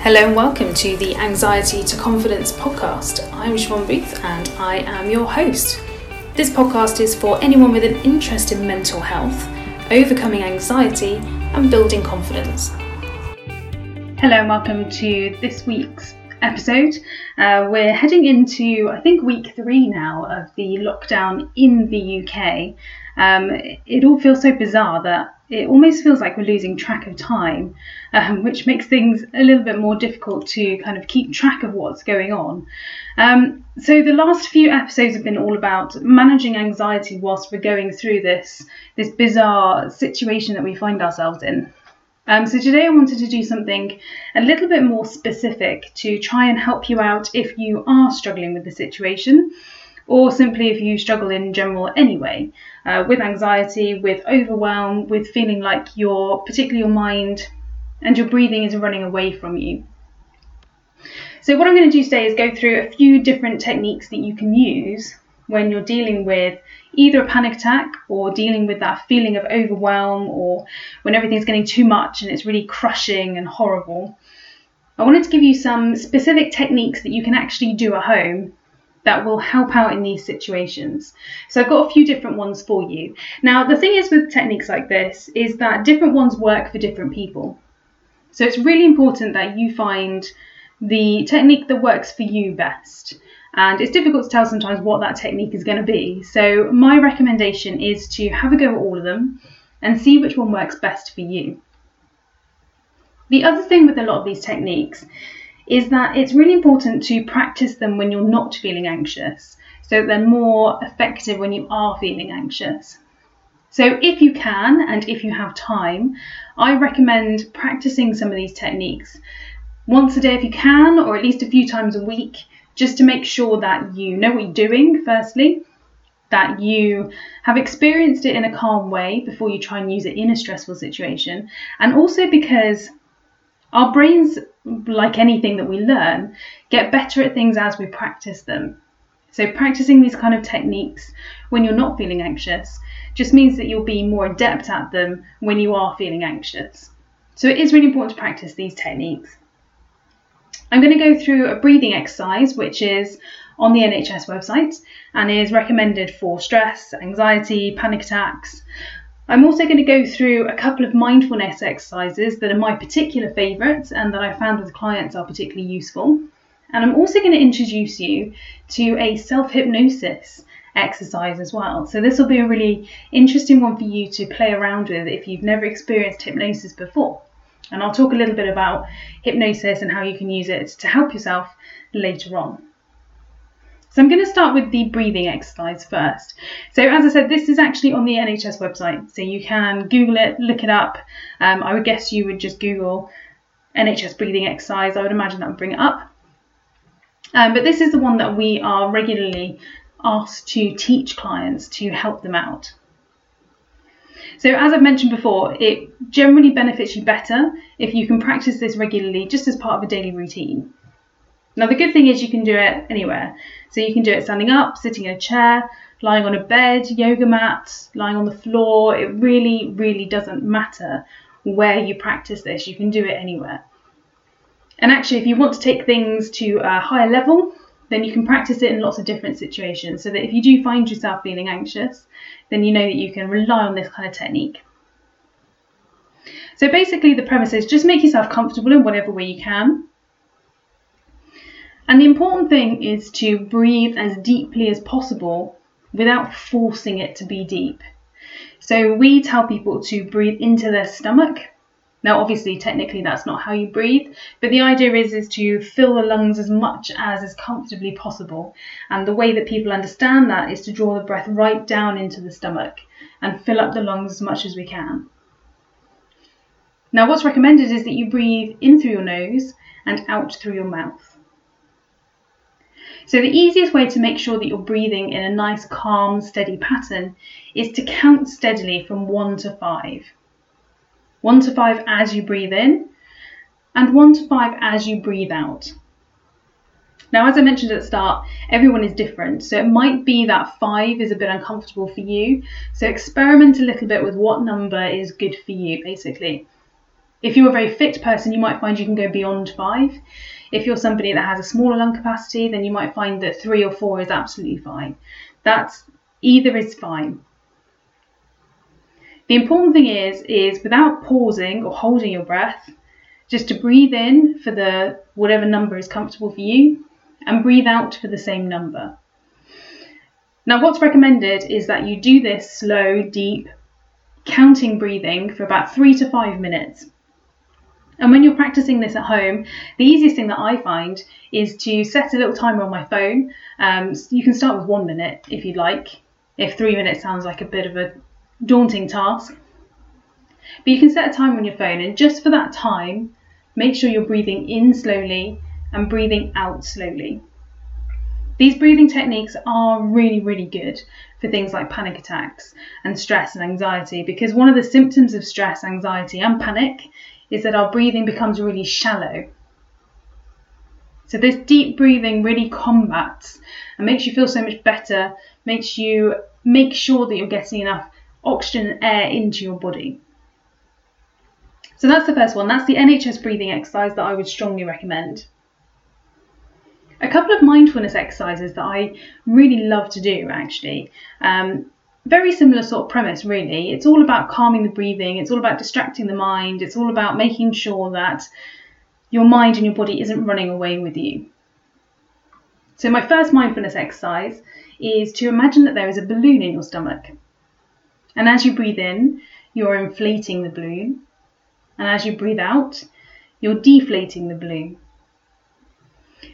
Hello and welcome to the Anxiety to Confidence podcast. I'm Siobhan Booth and I am your host. This podcast is for anyone with an interest in mental health, overcoming anxiety and building confidence. Hello and welcome to this week's episode. We're heading into, I think, week 3 now of the lockdown in the UK. It all feels so bizarre that it almost feels like we're losing track of time, which makes things a little bit more difficult to kind of keep track of what's going on. So the last few episodes have been all about managing anxiety whilst we're going through this bizarre situation that we find ourselves in. So today I wanted to do something a little bit more specific to try and help you out if you are struggling with the situation, or simply if you struggle in general anyway, with anxiety, with overwhelm, with feeling like particularly your mind and your breathing is running away from you. So what I'm going to do today is go through a few different techniques that you can use when you're dealing with either a panic attack or dealing with that feeling of overwhelm, or when everything's getting too much and it's really crushing and horrible. I wanted to give you some specific techniques that you can actually do at home that will help out in these situations. So I've got a few different ones for you. Now, the thing is with techniques like this is that different ones work for different people. So it's really important that you find the technique that works for you best. And it's difficult to tell sometimes what that technique is going to be. So my recommendation is to have a go at all of them and see which one works best for you. The other thing with a lot of these techniques is that it's really important to practice them when you're not feeling anxious, so that they're more effective when you are feeling anxious. So if you can, and if you have time, I recommend practicing some of these techniques once a day if you can, or at least a few times a week, just to make sure that you know what you're doing, firstly, that you have experienced it in a calm way before you try and use it in a stressful situation. And also because our brains, like anything that we learn, get better at things as we practice them. So practicing these kind of techniques when you're not feeling anxious just means that you'll be more adept at them when you are feeling anxious. So it is really important to practice these techniques. I'm going to go through a breathing exercise, which is on the NHS website and is recommended for stress, anxiety, panic attacks. I'm also going to go through a couple of mindfulness exercises that are my particular favourites and that I found with clients are particularly useful. And I'm also going to introduce you to a self-hypnosis exercise as well. So this will be a really interesting one for you to play around with if you've never experienced hypnosis before. And I'll talk a little bit about hypnosis and how you can use it to help yourself later on. So I'm going to start with the breathing exercise first. So as I said, this is actually on the NHS website, so you can Google it, look it up. I would guess you would just Google NHS breathing exercise. I would imagine that would bring it up. But this is the one that we are regularly asked to teach clients to help them out. So as I've mentioned before, it generally benefits you better if you can practice this regularly just as part of a daily routine. Now, the good thing is you can do it anywhere. So you can do it standing up, sitting in a chair, lying on a bed, yoga mat, lying on the floor. It really, really doesn't matter where you practice this. You can do it anywhere. And actually, if you want to take things to a higher level, then you can practice it in lots of different situations, so that if you do find yourself feeling anxious, then you know that you can rely on this kind of technique. So basically, the premise is just make yourself comfortable in whatever way you can. And the important thing is to breathe as deeply as possible without forcing it to be deep. So we tell people to breathe into their stomach. Now, obviously, technically, that's not how you breathe. But the idea is to fill the lungs as much as is comfortably possible. And the way that people understand that is to draw the breath right down into the stomach and fill up the lungs as much as we can. Now, what's recommended is that you breathe in through your nose and out through your mouth. So the easiest way to make sure that you're breathing in a nice, calm, steady pattern is to count steadily from 1 to 5. 1 to 5 as you breathe in, and 1 to 5 as you breathe out. Now, as I mentioned at the start, everyone is different, so it might be that 5 is a bit uncomfortable for you. So experiment a little bit with what number is good for you, basically. If you're a very fit person, you might find you can go beyond 5. If you're somebody that has a smaller lung capacity, then you might find that 3 or 4 is absolutely fine. That's either is fine. The important thing is without pausing or holding your breath, just to breathe in for the whatever number is comfortable for you and breathe out for the same number. Now, what's recommended is that you do this slow, deep, counting breathing for about 3 to 5 minutes. And when you're practicing this at home, the easiest thing that I find is to set a little timer on my phone. So you can start with 1 minute if you'd like, if 3 minutes sounds like a bit of a daunting task. But you can set a timer on your phone, and just for that time, make sure you're breathing in slowly and breathing out slowly. These breathing techniques are really, really good for things like panic attacks and stress and anxiety, because one of the symptoms of stress, anxiety and panic is that our breathing becomes really shallow. So this deep breathing really combats and makes you feel so much better, makes you make sure that you're getting enough oxygen and air into your body. So that's the first one. That's the NHS breathing exercise that I would strongly recommend. A couple of mindfulness exercises that I really love to do, actually. Very similar sort of premise, really. It's all about calming the breathing. It's all about distracting the mind. It's all about making sure that your mind and your body isn't running away with you. So my first mindfulness exercise is to imagine that there is a balloon in your stomach. And as you breathe in, you're inflating the balloon. And as you breathe out, you're deflating the balloon.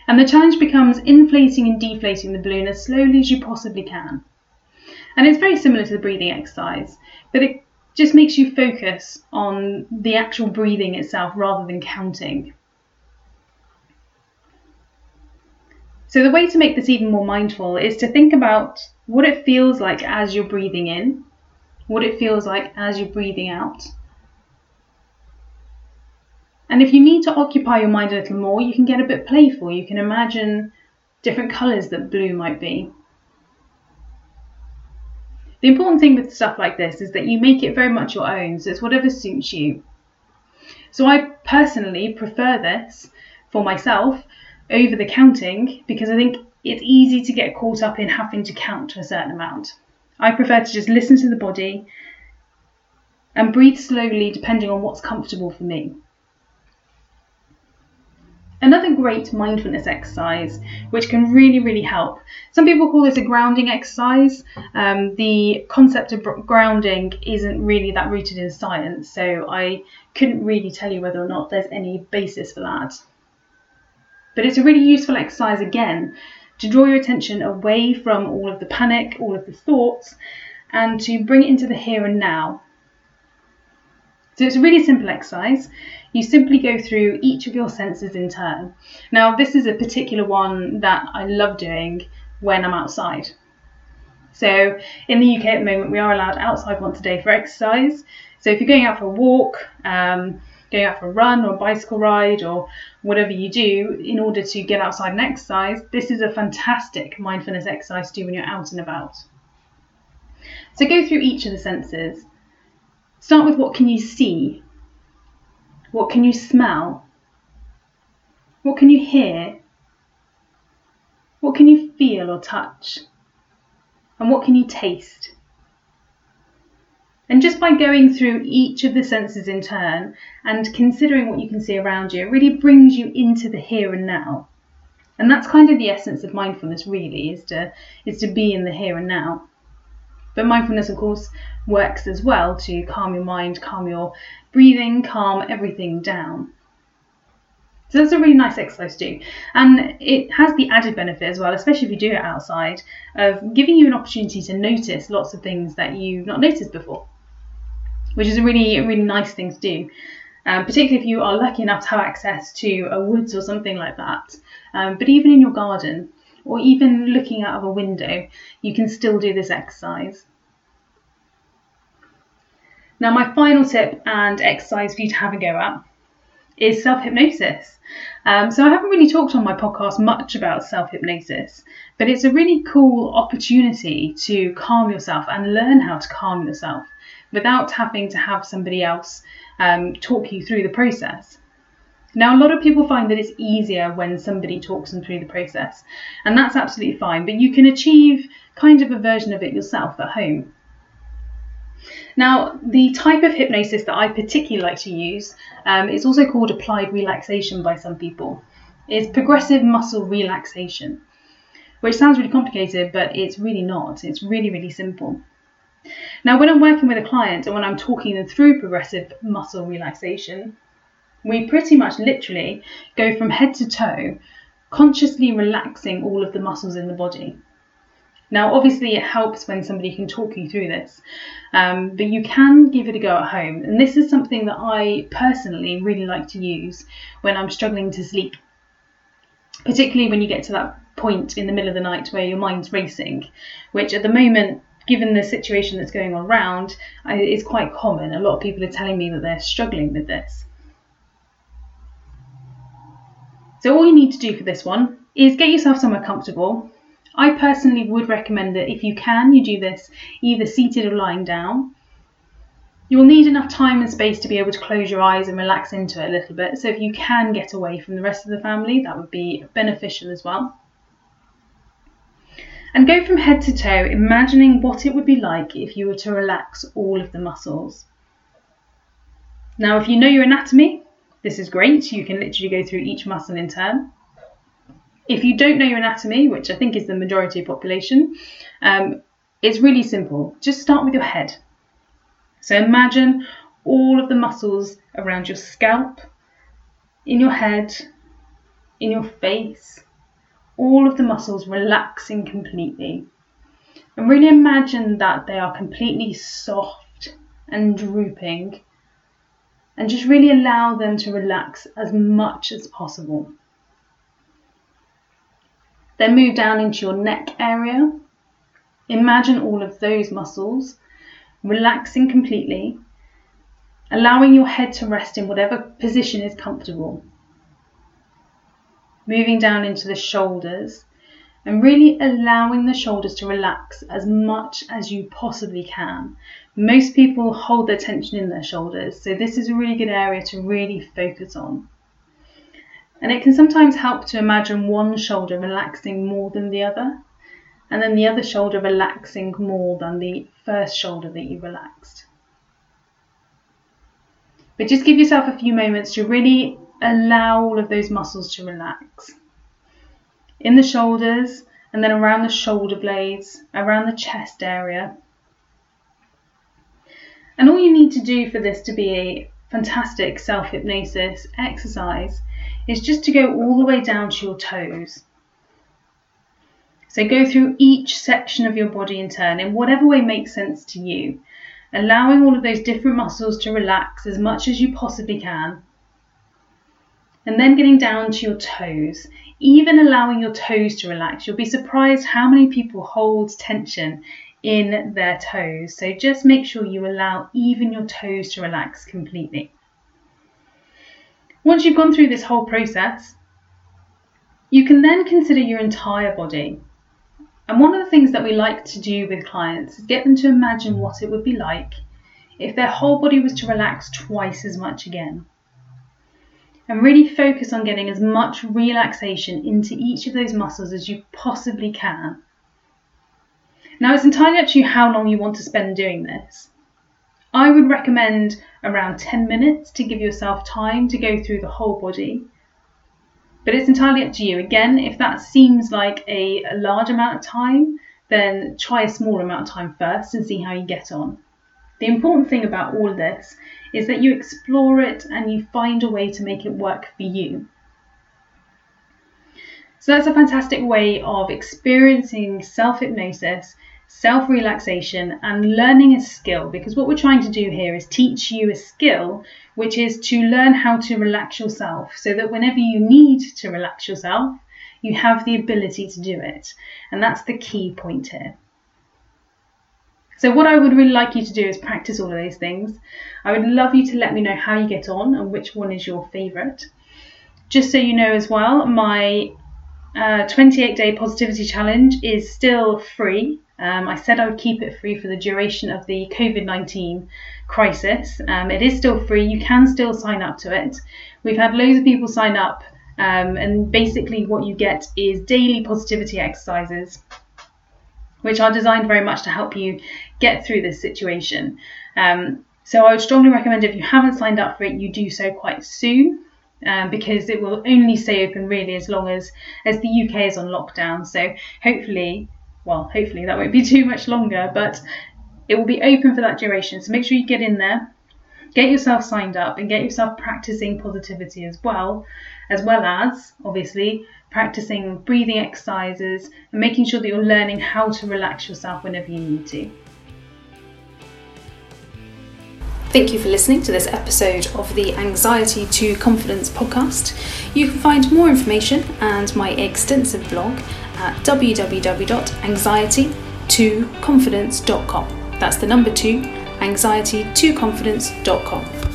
And the challenge becomes inflating and deflating the balloon as slowly as you possibly can. And it's very similar to the breathing exercise, but it just makes you focus on the actual breathing itself rather than counting. So the way to make this even more mindful is to think about what it feels like as you're breathing in, what it feels like as you're breathing out. And if you need to occupy your mind a little more, you can get a bit playful. You can imagine different colours that blue might be. The important thing with stuff like this is that you make it very much your own, so it's whatever suits you. So I personally prefer this for myself over the counting, because I think it's easy to get caught up in having to count to a certain amount. I prefer to just listen to the body and breathe slowly depending on what's comfortable for me. Another great mindfulness exercise, which can really, really help. Some people call this a grounding exercise. The concept of grounding isn't really that rooted in science, so I couldn't really tell you whether or not there's any basis for that. But it's a really useful exercise, again, to draw your attention away from all of the panic, all of the thoughts, and to bring it into the here and now. So it's a really simple exercise. You simply go through each of your senses in turn. Now, this is a particular one that I love doing when I'm outside. So in the UK at the moment, we are allowed outside once a day for exercise. So if you're going out for a walk, going out for a run or a bicycle ride or whatever you do in order to get outside and exercise, this is a fantastic mindfulness exercise to do when you're out and about. So go through each of the senses. Start with, what can you see? What can you smell? What can you hear? What can you feel or touch? And what can you taste? And just by going through each of the senses in turn and considering what you can see around you, it really brings you into the here and now. And that's kind of the essence of mindfulness, really, is to be in the here and now. But mindfulness, of course, works as well to calm your mind, calm your breathing, calm everything down. So that's a really nice exercise to do. And it has the added benefit as well, especially if you do it outside, of giving you an opportunity to notice lots of things that you've not noticed before, which is a really, really nice thing to do. Particularly if you are lucky enough to have access to a woods or something like that. But even in your garden, or even looking out of a window, you can still do this exercise. Now, my final tip and exercise for you to have a go at is self-hypnosis. So I haven't really talked on my podcast much about self-hypnosis, but it's a really cool opportunity to calm yourself and learn how to calm yourself without having to have somebody else talk you through the process. Now, a lot of people find that it's easier when somebody talks them through the process, and that's absolutely fine, but you can achieve kind of a version of it yourself at home. Now, the type of hypnosis that I particularly like to use is also called applied relaxation by some people. It's progressive muscle relaxation, which sounds really complicated, but it's really not. It's really, really simple. Now, when I'm working with a client and when I'm talking them through progressive muscle relaxation, we pretty much literally go from head to toe, consciously relaxing all of the muscles in the body. Now, obviously, it helps when somebody can talk you through this, but you can give it a go at home. And this is something that I personally really like to use when I'm struggling to sleep, particularly when you get to that point in the middle of the night where your mind's racing, which at the moment, given the situation that's going on around, is quite common. A lot of people are telling me that they're struggling with this. So all you need to do for this one is get yourself somewhere comfortable. I personally would recommend that if you can, you do this either seated or lying down. You'll need enough time and space to be able to close your eyes and relax into it a little bit. So if you can get away from the rest of the family, that would be beneficial as well. And go from head to toe, imagining what it would be like if you were to relax all of the muscles. Now, if you know your anatomy, this is great. You can literally go through each muscle in turn. If you don't know your anatomy, which I think is the majority of population, it's really simple. Just start with your head. So imagine all of the muscles around your scalp, in your head, in your face, all of the muscles relaxing completely. And really imagine that they are completely soft and drooping, and just really allow them to relax as much as possible. Then move down into your neck area. Imagine all of those muscles relaxing completely, allowing your head to rest in whatever position is comfortable. Moving down into the shoulders and really allowing the shoulders to relax as much as you possibly can. Most people hold their tension in their shoulders, so this is a really good area to really focus on. And it can sometimes help to imagine one shoulder relaxing more than the other, and then the other shoulder relaxing more than the first shoulder that you relaxed. But just give yourself a few moments to really allow all of those muscles to relax. In the shoulders, and then around the shoulder blades, around the chest area. And all you need to do for this to be a fantastic self-hypnosis exercise is just to go all the way down to your toes. So go through each section of your body in turn, in whatever way makes sense to you, allowing all of those different muscles to relax as much as you possibly can. And then getting down to your toes, even allowing your toes to relax. You'll be surprised how many people hold tension in their toes. So just make sure you allow even your toes to relax completely. Once you've gone through this whole process, you can then consider your entire body. And one of the things that we like to do with clients is get them to imagine what it would be like if their whole body was to relax twice as much again. And really focus on getting as much relaxation into each of those muscles as you possibly can. Now, it's entirely up to you how long you want to spend doing this. I would recommend around 10 minutes to give yourself time to go through the whole body. But it's entirely up to you. Again, if that seems like a large amount of time, then try a small amount of time first and see how you get on. The important thing about all of this is that you explore it and you find a way to make it work for you. So that's a fantastic way of experiencing self-hypnosis, self-relaxation, and learning a skill, because what we're trying to do here is teach you a skill, which is to learn how to relax yourself, so that whenever you need to relax yourself, you have the ability to do it. And that's the key point here. So what I would really like you to do is practice all of those things. I would love you to let me know how you get on and which one is your favourite. Just so you know as well, my 28-day positivity challenge is still free. I said I would keep it free for the duration of the COVID-19 crisis. It is still free. You can still sign up to it. We've had loads of people sign up, and basically what you get is daily positivity exercises, which are designed very much to help you get through this situation. So I would strongly recommend, if you haven't signed up for it, you do so quite soon, because it will only stay open really as long as the UK is on lockdown. So hopefully that won't be too much longer, but it will be open for that duration. So make sure you get in there, get yourself signed up, and get yourself practicing positivity as well as obviously practicing breathing exercises and making sure that you're learning how to relax yourself whenever you need to. Thank you for listening to this episode of the Anxiety to Confidence podcast. You can find more information and my extensive blog at www.anxietytoconfidence.com. That's the number 2, anxietytoconfidence.com.